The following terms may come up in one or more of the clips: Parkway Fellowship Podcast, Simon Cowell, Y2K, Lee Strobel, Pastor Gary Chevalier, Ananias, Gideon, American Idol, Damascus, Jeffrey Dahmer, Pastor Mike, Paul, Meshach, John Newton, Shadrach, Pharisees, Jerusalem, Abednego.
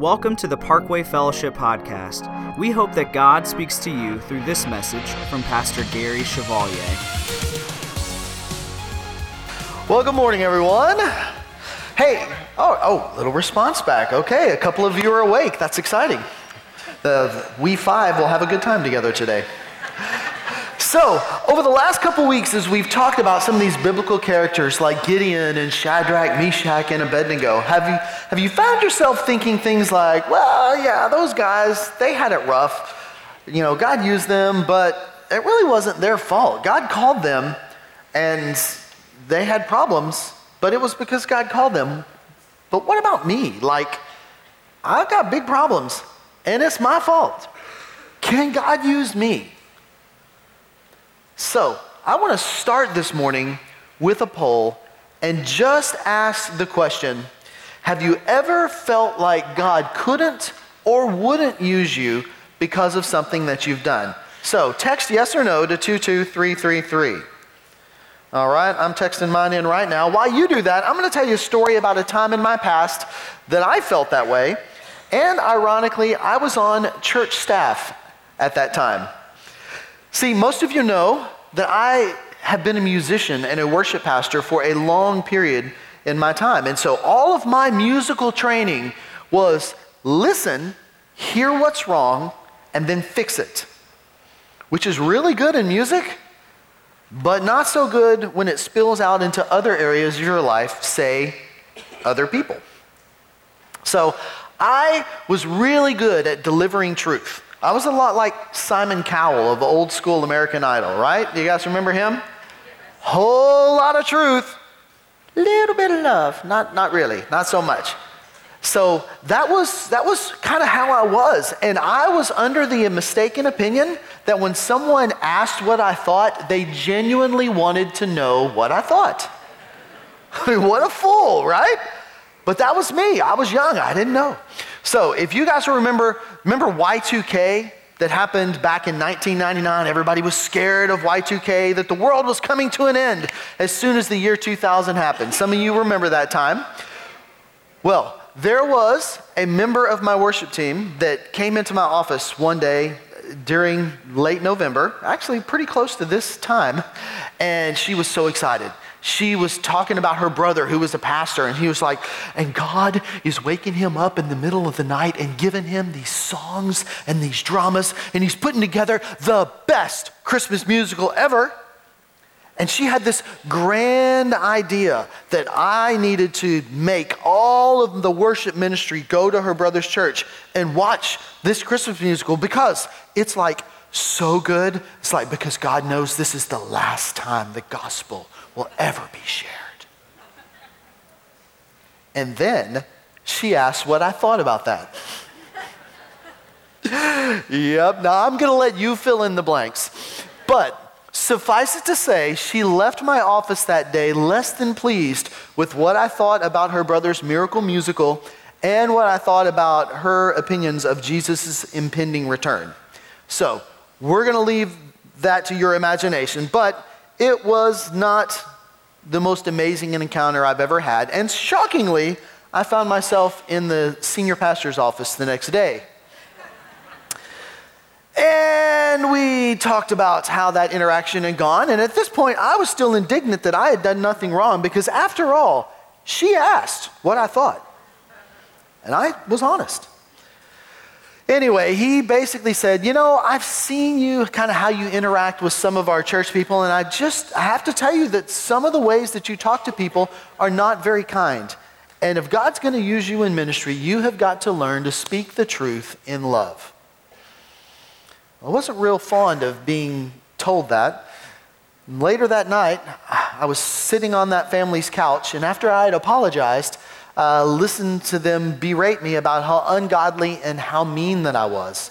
Welcome to the Parkway Fellowship Podcast. We hope that God speaks to you through this message from Pastor Gary Chevalier. Well, good morning, everyone. Hey, little response back. Okay, a couple of you are awake. That's exciting. We five will have a good time together today. So, over the last couple weeks, as we've talked about some of these biblical characters like Gideon and Shadrach, Meshach, and Abednego, have you found yourself thinking things like, well, yeah, those guys, they had it rough. You know, God used them, but it really wasn't their fault. God called them, and they had problems, but it was because God called them. But what about me? Like, I've got big problems, and it's my fault. Can God use me? So, I want to start this morning with a poll and just ask the question, have you ever felt like God couldn't or wouldn't use you because of something that you've done? So, text yes or no to 22333. All right, I'm texting mine in right now. While you do that, I'm going to tell you a story about a time in my past that I felt that way. And ironically, I was on church staff at that time. See, most of you know that I have been a musician and a worship pastor for a long period in my time. And so all of my musical training was listen, hear what's wrong, and then fix it, which is really good in music, but not so good when it spills out into other areas of your life, say, other people. So I was really good at delivering truth. I was a lot like Simon Cowell of old school American Idol, right? You guys remember him? Whole lot of truth, little bit of love. Not really, not so much. So that was kind of how I was. And I was under the mistaken opinion that when someone asked what I thought, they genuinely wanted to know what I thought. I mean, what a fool, right? But that was me. I was young. I didn't know. So if you guys remember Y2K that happened back in 1999, everybody was scared of Y2K, that the world was coming to an end as soon as the year 2000 happened. Some of you remember that time. Well, there was a member of my worship team that came into my office one day during late November, actually pretty close to this time, and she was so excited. She was talking about her brother who was a pastor, and he was like, and God is waking him up in the middle of the night and giving him these songs and these dramas, and he's putting together the best Christmas musical ever. And she had this grand idea that I needed to make all of the worship ministry go to her brother's church and watch this Christmas musical because it's like so good. It's like because God knows this is the last time the gospel will ever be shared. And then she asked what I thought about that. Yep, now I'm going to let you fill in the blanks. But suffice it to say, she left my office that day less than pleased with what I thought about her brother's miracle musical and what I thought about her opinions of Jesus' impending return. So we're going to leave that to your imagination, but it was not the most amazing encounter I've ever had. And shockingly, I found myself in the senior pastor's office the next day. And we talked about how that interaction had gone. And at this point, I was still indignant that I had done nothing wrong because after all, she asked what I thought. And I was honest. Anyway, he basically said, you know, I've seen you kind of how you interact with some of our church people, and I have to tell you that some of the ways that you talk to people are not very kind. And if God's going to use you in ministry, you have got to learn to speak the truth in love. I wasn't real fond of being told that. Later that night, I was sitting on that family's couch, and after I had apologized, listened to them berate me about how ungodly and how mean that I was.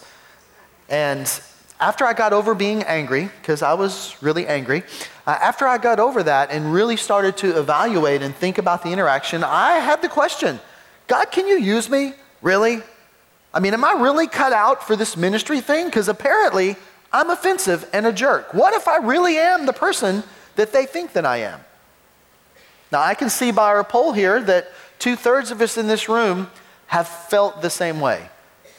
And after I got over being angry, because I was really angry, after I got over that and really started to evaluate and think about the interaction, I had the question, God, can you use me? Really? I mean, am I really cut out for this ministry thing? Because apparently I'm offensive and a jerk. What if I really am the person that they think that I am? Now, I can see by our poll here that two-thirds of us in this room have felt the same way.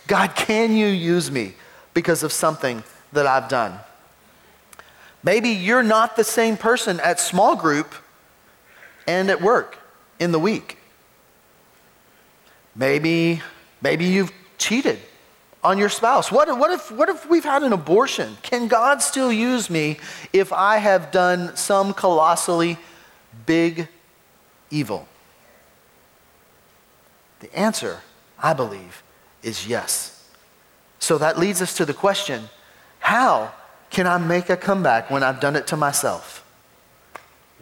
God, can you use me because of something that I've done? Maybe you're not the same person at small group and at work in the week. Maybe you've cheated on your spouse. What if we've had an abortion? Can God still use me if I have done some colossally big evil? The answer, I believe, is yes. So that leads us to the question, how can I make a comeback when I've done it to myself?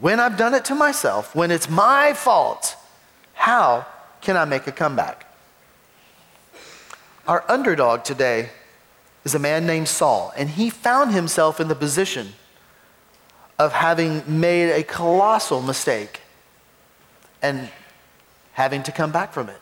When I've done it to myself, when it's my fault, how can I make a comeback? Our underdog today is a man named Saul, and he found himself in the position of having made a colossal mistake and having to come back from it.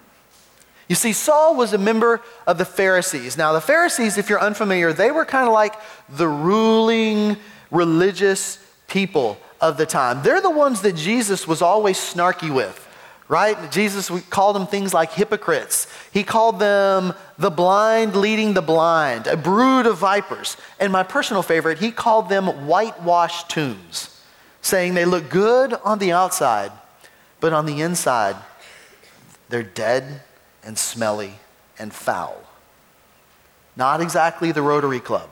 You see, Saul was a member of the Pharisees. Now, the Pharisees, if you're unfamiliar, they were kind of like the ruling religious people of the time. They're the ones that Jesus was always snarky with. Right? Jesus called them things like hypocrites. He called them the blind leading the blind, a brood of vipers. And my personal favorite, he called them whitewashed tombs, saying they look good on the outside, but on the inside, they're dead and smelly and foul. Not exactly the Rotary Club.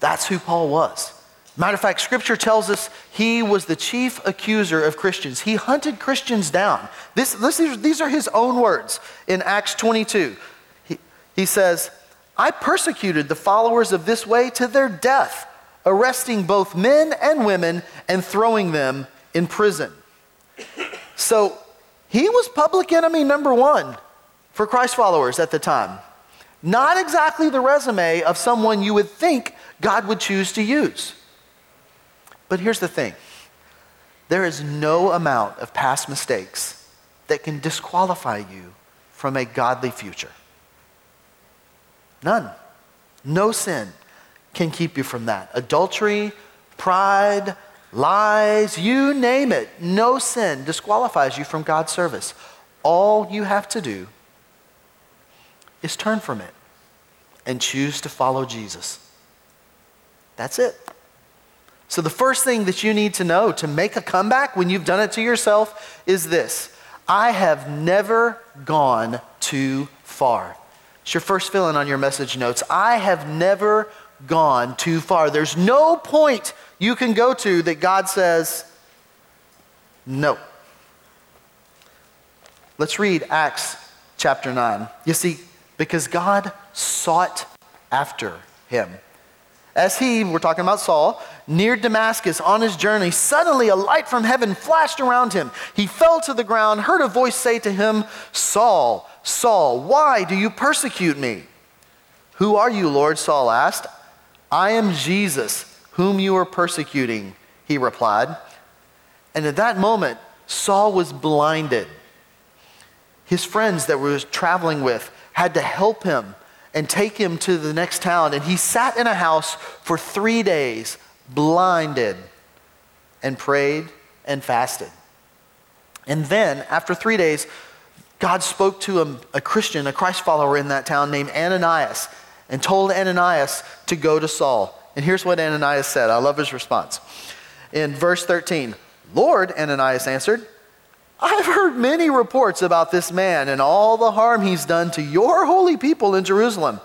That's who Paul was. Matter of fact, Scripture tells us he was the chief accuser of Christians. He hunted Christians down. These are his own words in Acts 22. He says, I persecuted the followers of this way to their death, arresting both men and women and throwing them in prison. So he was public enemy number one for Christ followers at the time. Not exactly the resume of someone you would think God would choose to use. But here's the thing. There is no amount of past mistakes that can disqualify you from a godly future. None. No sin can keep you from that. Adultery, pride, lies, you name it. No sin disqualifies you from God's service. All you have to do is turn from it and choose to follow Jesus. That's it. So the first thing that you need to know to make a comeback when you've done it to yourself is this. I have never gone too far. It's your first fill-in on your message notes. I have never gone too far. There's no point you can go to that God says, no. Let's read Acts chapter 9. You see, because God sought after him. As we're talking about Saul, neared Damascus on his journey, suddenly a light from heaven flashed around him. He fell to the ground, heard a voice say to him, Saul, Saul, why do you persecute me? Who are you, Lord? Saul asked. I am Jesus, whom you are persecuting, he replied. And at that moment, Saul was blinded. His friends that were traveling with had to help him and take him to the next town. And he sat in a house for 3 days, blinded, and prayed and fasted. And then, after 3 days, God spoke to a Christian, a Christ follower in that town named Ananias, and told Ananias to go to Saul. And here's what Ananias said. I love his response. In verse 13, Lord, Ananias answered, I've heard many reports about this man and all the harm he's done to your holy people in Jerusalem.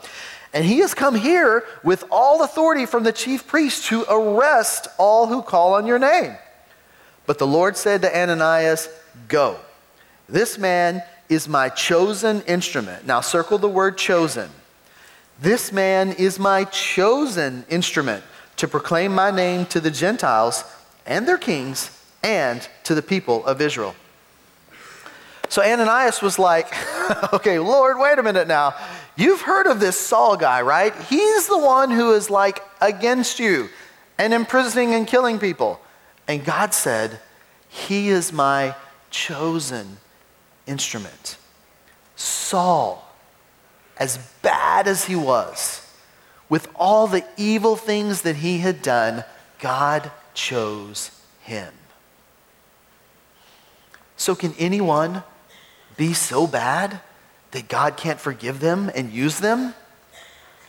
And he has come here with all authority from the chief priests to arrest all who call on your name. But the Lord said to Ananias, go. This man is my chosen instrument. Now circle the word chosen. This man is my chosen instrument to proclaim my name to the Gentiles and their kings and to the people of Israel. So Ananias was like, okay, Lord, wait a minute now. You've heard of this Saul guy, right? He's the one who is like against you and imprisoning and killing people. And God said, he is my chosen instrument. Saul, as bad as he was, with all the evil things that he had done, God chose him. So can anyone be so bad that God can't forgive them and use them?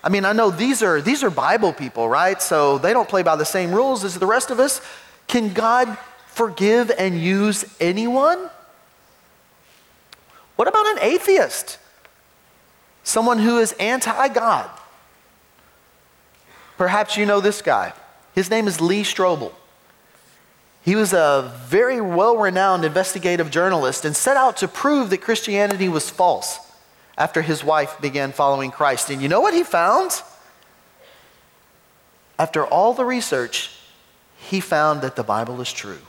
I mean, I know these are Bible people, right? So they don't play by the same rules as the rest of us. Can God forgive and use anyone? What about an atheist? Someone who is anti-God. Perhaps you know this guy. His name is Lee Strobel. He was a very well-renowned investigative journalist and set out to prove that Christianity was false after his wife began following Christ. And you know what he found? After all the research, he found that the Bible is true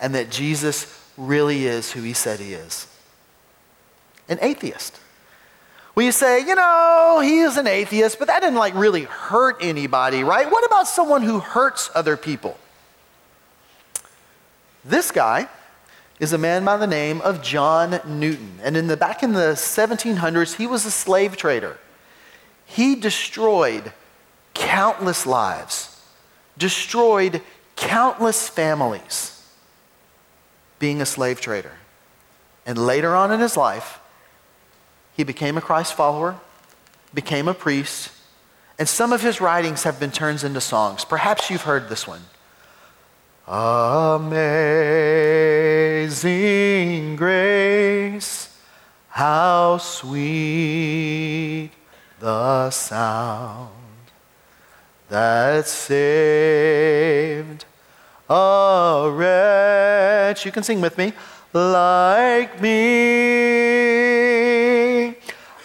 and that Jesus really is who he said he is. An atheist. Well, you say, you know, he is an atheist, but that didn't really hurt anybody, right? What about someone who hurts other people? This guy is a man by the name of John Newton. And back in the 1700s, he was a slave trader. He destroyed countless lives, destroyed countless families, being a slave trader. And later on in his life, he became a Christ follower, became a priest, and some of his writings have been turned into songs. Perhaps you've heard this one. Amazing grace, how sweet the sound that saved a wretch. You can sing with me. Like me,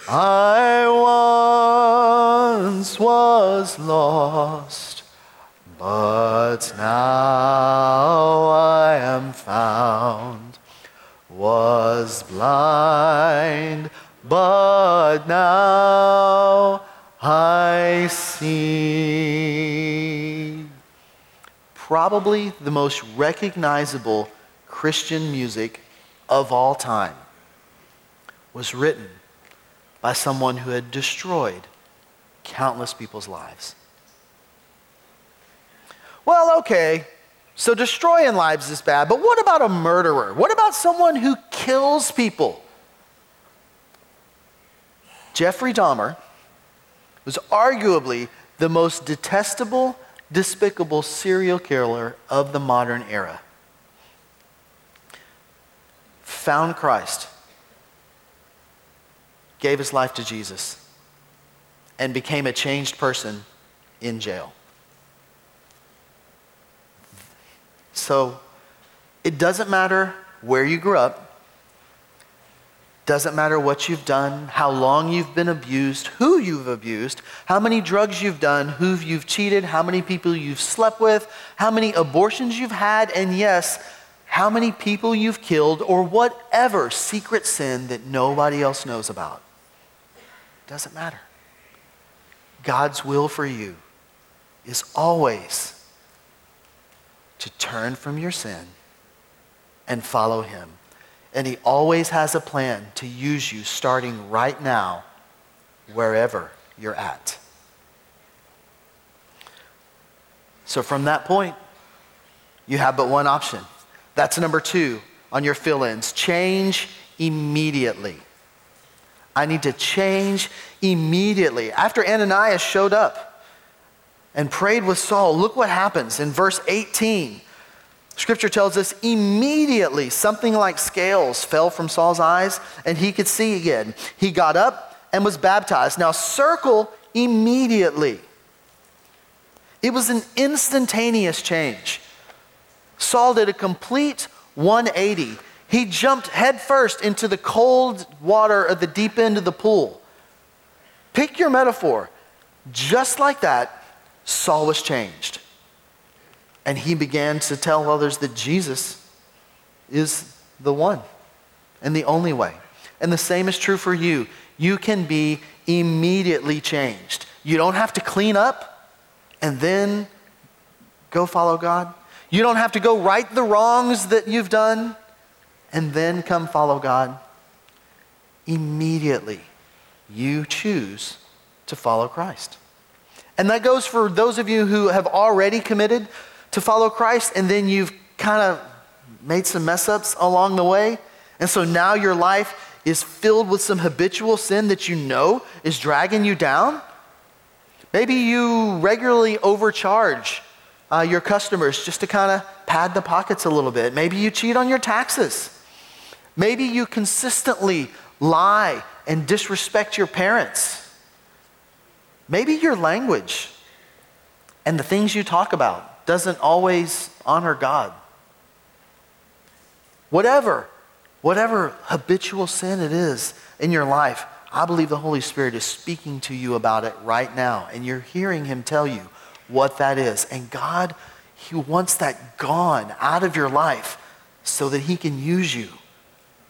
I once was lost, but now I am found, was blind, but now I see. Probably the most recognizable Christian music of all time was written by someone who had destroyed countless people's lives. Well, okay, so destroying lives is bad, but what about a murderer? What about someone who kills people? Jeffrey Dahmer was arguably the most detestable, despicable serial killer of the modern era. Found Christ, gave his life to Jesus, and became a changed person in jail. So it doesn't matter where you grew up, doesn't matter what you've done, how long you've been abused, who you've abused, how many drugs you've done, who you've cheated, how many people you've slept with, how many abortions you've had, and yes, how many people you've killed, or whatever secret sin that nobody else knows about. Doesn't matter. God's will for you is always to turn from your sin and follow him. And he always has a plan to use you starting right now, wherever you're at. So from that point, you have but one option. That's number 2 on your fill-ins. Change immediately. I need to change immediately. After Ananias showed up and prayed with Saul, look what happens in verse 18. Scripture tells us immediately something like scales fell from Saul's eyes and he could see again. He got up and was baptized. Now circle immediately. It was an instantaneous change. Saul did a complete 180. He jumped headfirst into the cold water at the deep end of the pool. Pick your metaphor. Just like that, Saul was changed. And he began to tell others that Jesus is the one and the only way. And the same is true for you. You can be immediately changed. You don't have to clean up and then go follow God. You don't have to go right the wrongs that you've done and then come follow God. Immediately, you choose to follow Christ. And that goes for those of you who have already committed to follow Christ and then you've kind of made some mess ups along the way. And so now your life is filled with some habitual sin that you know is dragging you down. Maybe you regularly overcharge your customers just to kind of pad the pockets a little bit. Maybe you cheat on your taxes. Maybe you consistently lie and disrespect your parents. Maybe your language and the things you talk about doesn't always honor God. Whatever habitual sin it is in your life, I believe the Holy Spirit is speaking to you about it right now, and you're hearing him tell you what that is. And God, he wants that gone out of your life so that he can use you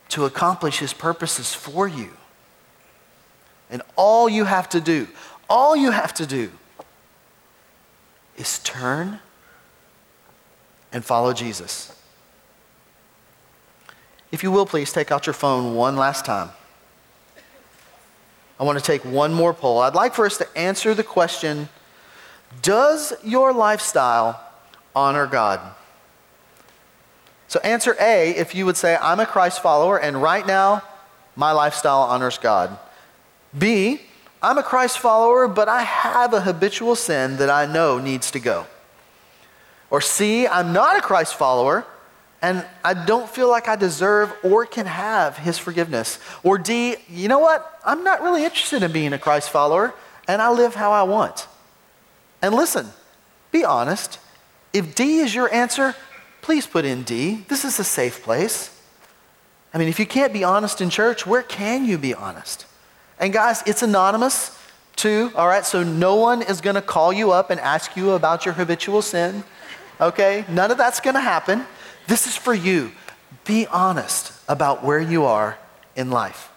to accomplish his purposes for you. And all you have to do is turn and follow Jesus. If you will, please take out your phone one last time. I want to take one more poll. I'd like for us to answer the question, does your lifestyle honor God? So answer A, if you would say, I'm a Christ follower, and right now, my lifestyle honors God. B, I'm a Christ follower, but I have a habitual sin that I know needs to go. Or C, I'm not a Christ follower, and I don't feel like I deserve or can have his forgiveness. Or D, you know what? I'm not really interested in being a Christ follower, and I live how I want. And listen, be honest. If D is your answer, please put in D. This is a safe place. I mean, if you can't be honest in church, where can you be honest? And guys, it's anonymous too, all right? So no one is gonna call you up and ask you about your habitual sin, okay? None of that's gonna happen. This is for you. Be honest about where you are in life,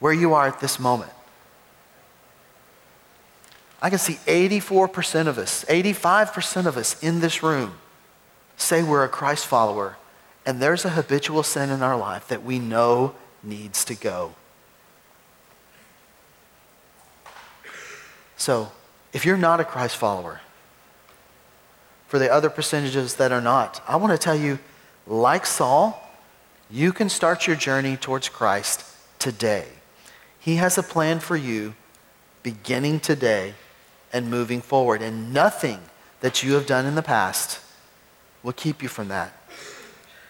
where you are at this moment. I can see 84% of us, 85% of us in this room say we're a Christ follower, and there's a habitual sin in our life that we know needs to go. So if you're not a Christ follower, for the other percentages that are not, I want to tell you, like Saul, you can start your journey towards Christ today. He has a plan for you beginning today and moving forward, and nothing that you have done in the past will keep you from that.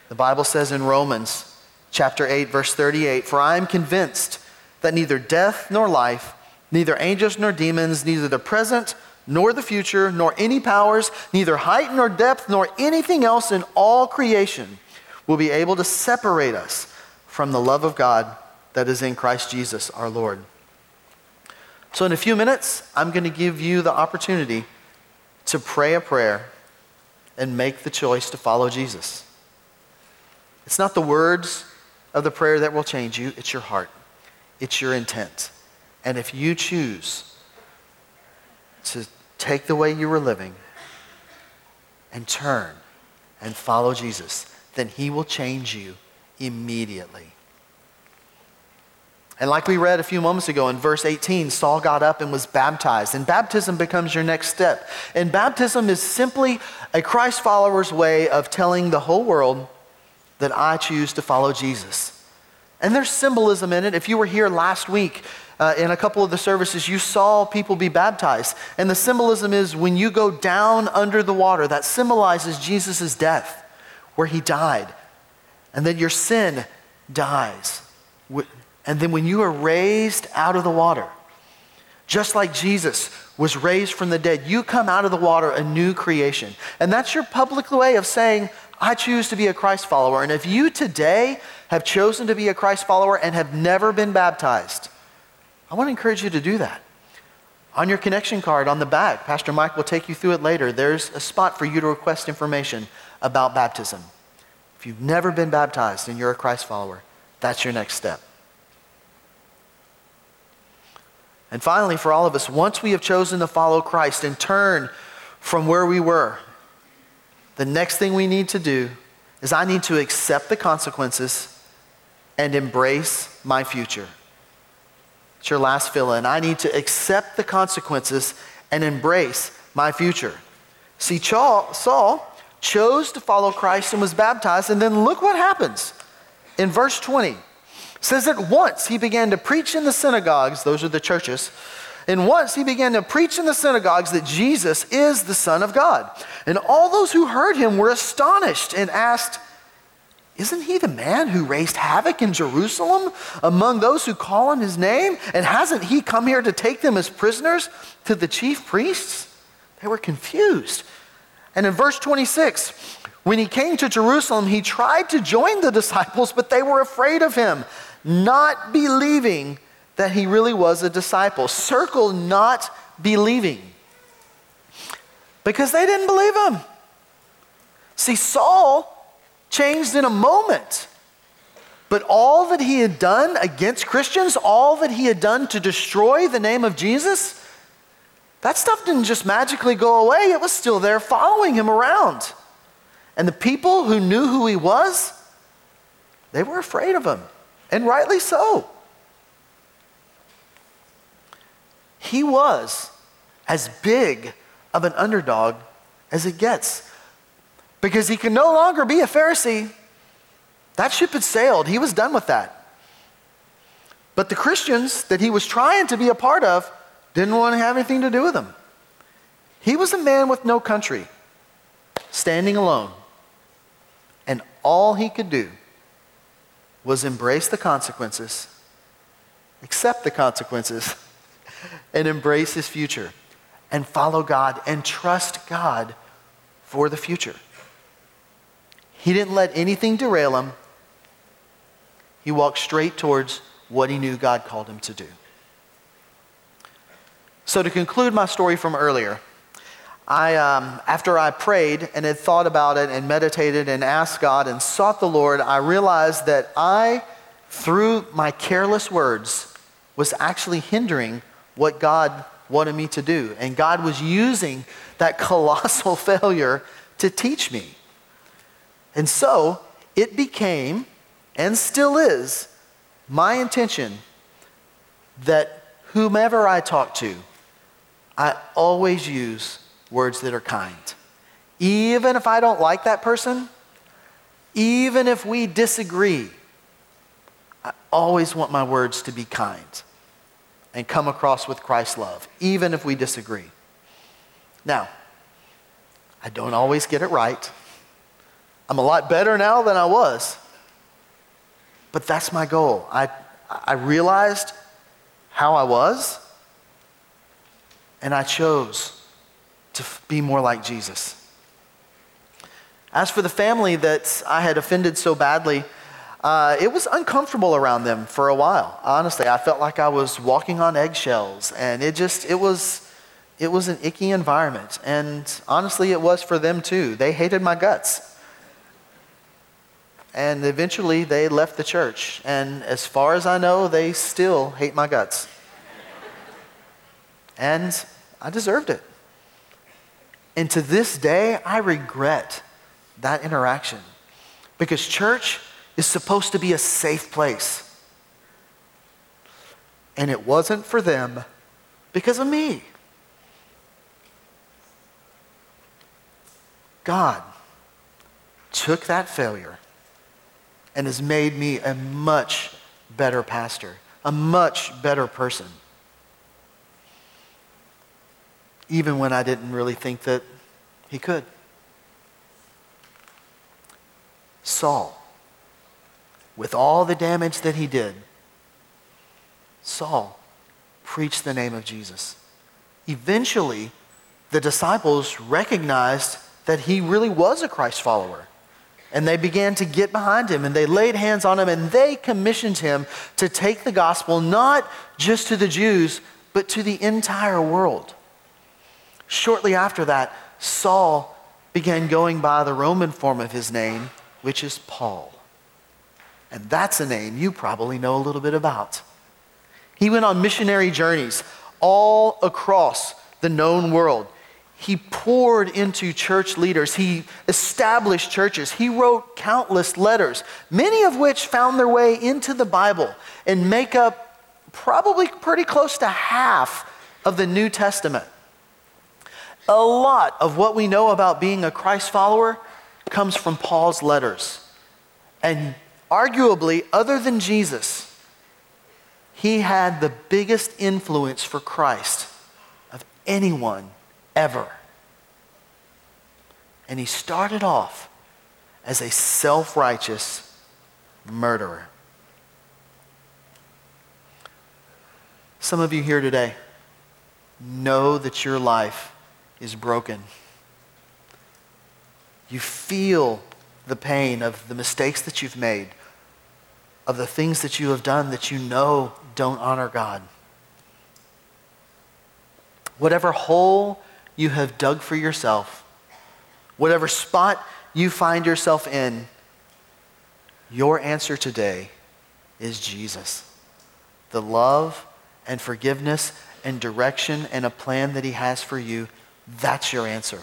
The Bible says in Romans chapter 8, verse 38, for I am convinced that neither death nor life, neither angels nor demons, neither the present nor the future, nor any powers, neither height nor depth, nor anything else in all creation will be able to separate us from the love of God that is in Christ Jesus our Lord. So in a few minutes, I'm going to give you the opportunity to pray a prayer and make the choice to follow Jesus. It's not the words of the prayer that will change you, it's your heart, it's your intent. And if you choose to take the way you were living and turn and follow Jesus, then he will change you immediately. And like we read a few moments ago in verse 18, Saul got up and was baptized. And baptism becomes your next step. And baptism is simply a Christ follower's way of telling the whole world that I choose to follow Jesus. And there's symbolism in it. If you were here last week, in a couple of the services, you saw people be baptized. And the symbolism is when you go down under the water, that symbolizes Jesus' death, where he died. And then your sin dies. And then when you are raised out of the water, just like Jesus was raised from the dead, you come out of the water a new creation. And that's your public way of saying, I choose to be a Christ follower. And if you today have chosen to be a Christ follower and have never been baptized, I want to encourage you to do that. On your connection card on the back, Pastor Mike will take you through it later. There's a spot for you to request information about baptism. If you've never been baptized and you're a Christ follower, that's your next step. And finally, for all of us, once we have chosen to follow Christ and turn from where we were, the next thing we need to do is I need to accept the consequences and embrace my future. It's your last fill-in. I need to accept the consequences and embrace my future. See, Saul chose to follow Christ and was baptized, and then look what happens. In verse 20, says that once he began to preach in the synagogues, those are the churches, and once he began to preach in the synagogues that Jesus is the Son of God. And all those who heard him were astonished and asked, "Isn't he the man who raised havoc in Jerusalem among those who call on his name? And hasn't he come here to take them as prisoners to the chief priests?" They were confused. And in verse 26, when he came to Jerusalem, he tried to join the disciples, but they were afraid of him, not believing that he really was a disciple. Circle not believing. Because they didn't believe him. See, Saul changed in a moment. But all that he had done against Christians, all that he had done to destroy the name of Jesus, that stuff didn't just magically go away. It was still there following him around. And the people who knew who he was, they were afraid of him, and rightly so. He was as big of an underdog as it gets, because he can no longer be a Pharisee. That ship had sailed. He was done with that. But the Christians that he was trying to be a part of didn't want to have anything to do with him. He was a man with no country, standing alone. And all he could do was embrace the consequences, accept the consequences, and embrace his future, and follow God and trust God for the future. He didn't let anything derail him. He walked straight towards what he knew God called him to do. So to conclude my story from earlier, after I prayed and had thought about it and meditated and asked God and sought the Lord, I realized that I, through my careless words, was actually hindering what God wanted me to do. And God was using that colossal failure to teach me. And so it became, and still is, my intention that whomever I talk to, I always use words that are kind. Even if I don't like that person, even if we disagree, I always want my words to be kind and come across with Christ's love, even if we disagree. Now, I don't always get it right. I'm a lot better now than I was. But that's my goal. I realized how I was, and I chose to be more like Jesus. As for the family that I had offended so badly, it was uncomfortable around them for a while. Honestly, I felt like I was walking on eggshells, and it was an icky environment. And honestly, it was for them too. They hated my guts. And eventually they left the church. And as far as I know, they still hate my guts. And I deserved it. And to this day, I regret that interaction, because church is supposed to be a safe place. And it wasn't for them because of me. God took that failure and has made me a much better pastor, a much better person. Even when I didn't really think that he could. Saul, with all the damage that he did, Saul preached the name of Jesus. Eventually, the disciples recognized that he really was a Christ follower. And they began to get behind him, and they laid hands on him, and they commissioned him to take the gospel not just to the Jews, but to the entire world. Shortly after that, Saul began going by the Roman form of his name, which is Paul. And that's a name you probably know a little bit about. He went on missionary journeys all across the known world. He poured into church leaders. He established churches. He wrote countless letters, many of which found their way into the Bible and make up probably pretty close to half of the New Testament. A lot of what we know about being a Christ follower comes from Paul's letters. And arguably, other than Jesus, he had the biggest influence for Christ of anyone ever. And he started off as a self-righteous murderer. Some of you here today know that your life is broken. You feel the pain of the mistakes that you've made, of the things that you have done that you know don't honor God. Whatever hole you have dug for yourself, whatever spot you find yourself in, your answer today is Jesus. The love and forgiveness and direction and a plan that he has for you, that's your answer.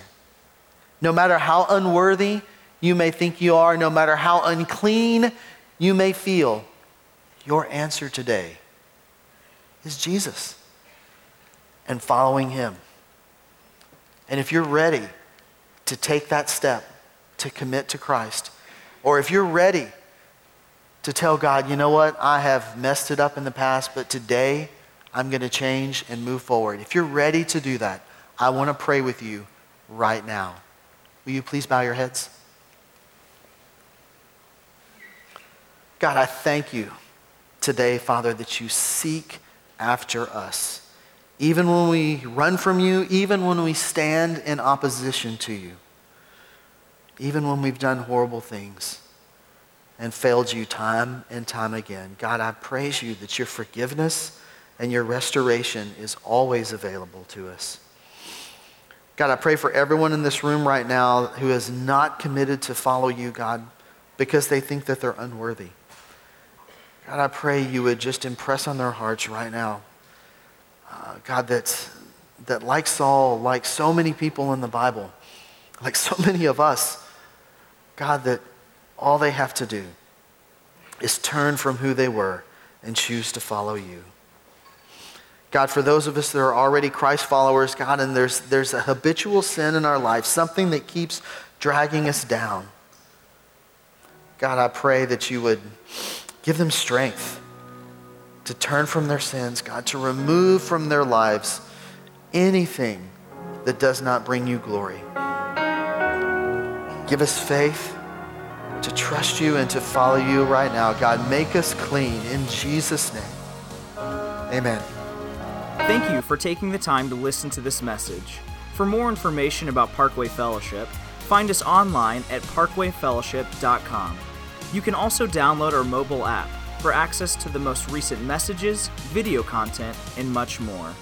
No matter how unworthy you may think you are, no matter how unclean you may feel, your answer today is Jesus and following him. And if you're ready to take that step, to commit to Christ, or if you're ready to tell God, you know what, I have messed it up in the past, but today I'm going to change and move forward. If you're ready to do that, I want to pray with you right now. Will you please bow your heads? God, I thank you today, Father, that you seek after us. Even when we run from you, even when we stand in opposition to you, even when we've done horrible things and failed you time and time again. God, I praise you that your forgiveness and your restoration is always available to us. God, I pray for everyone in this room right now who is not committed to follow you, God, because they think that they're unworthy. God, I pray you would just impress on their hearts right now, God, that like Saul, like so many people in the Bible, like so many of us, God, that all they have to do is turn from who they were and choose to follow you. God, for those of us that are already Christ followers, God, and there's a habitual sin in our life, something that keeps dragging us down. God, I pray that you would give them strength to turn from their sins, God, to remove from their lives anything that does not bring you glory. Give us faith to trust you and to follow you right now. God, make us clean in Jesus' name. Amen. Thank you for taking the time to listen to this message. For more information about Parkway Fellowship, find us online at parkwayfellowship.com. You can also download our mobile app for access to the most recent messages, video content, and much more.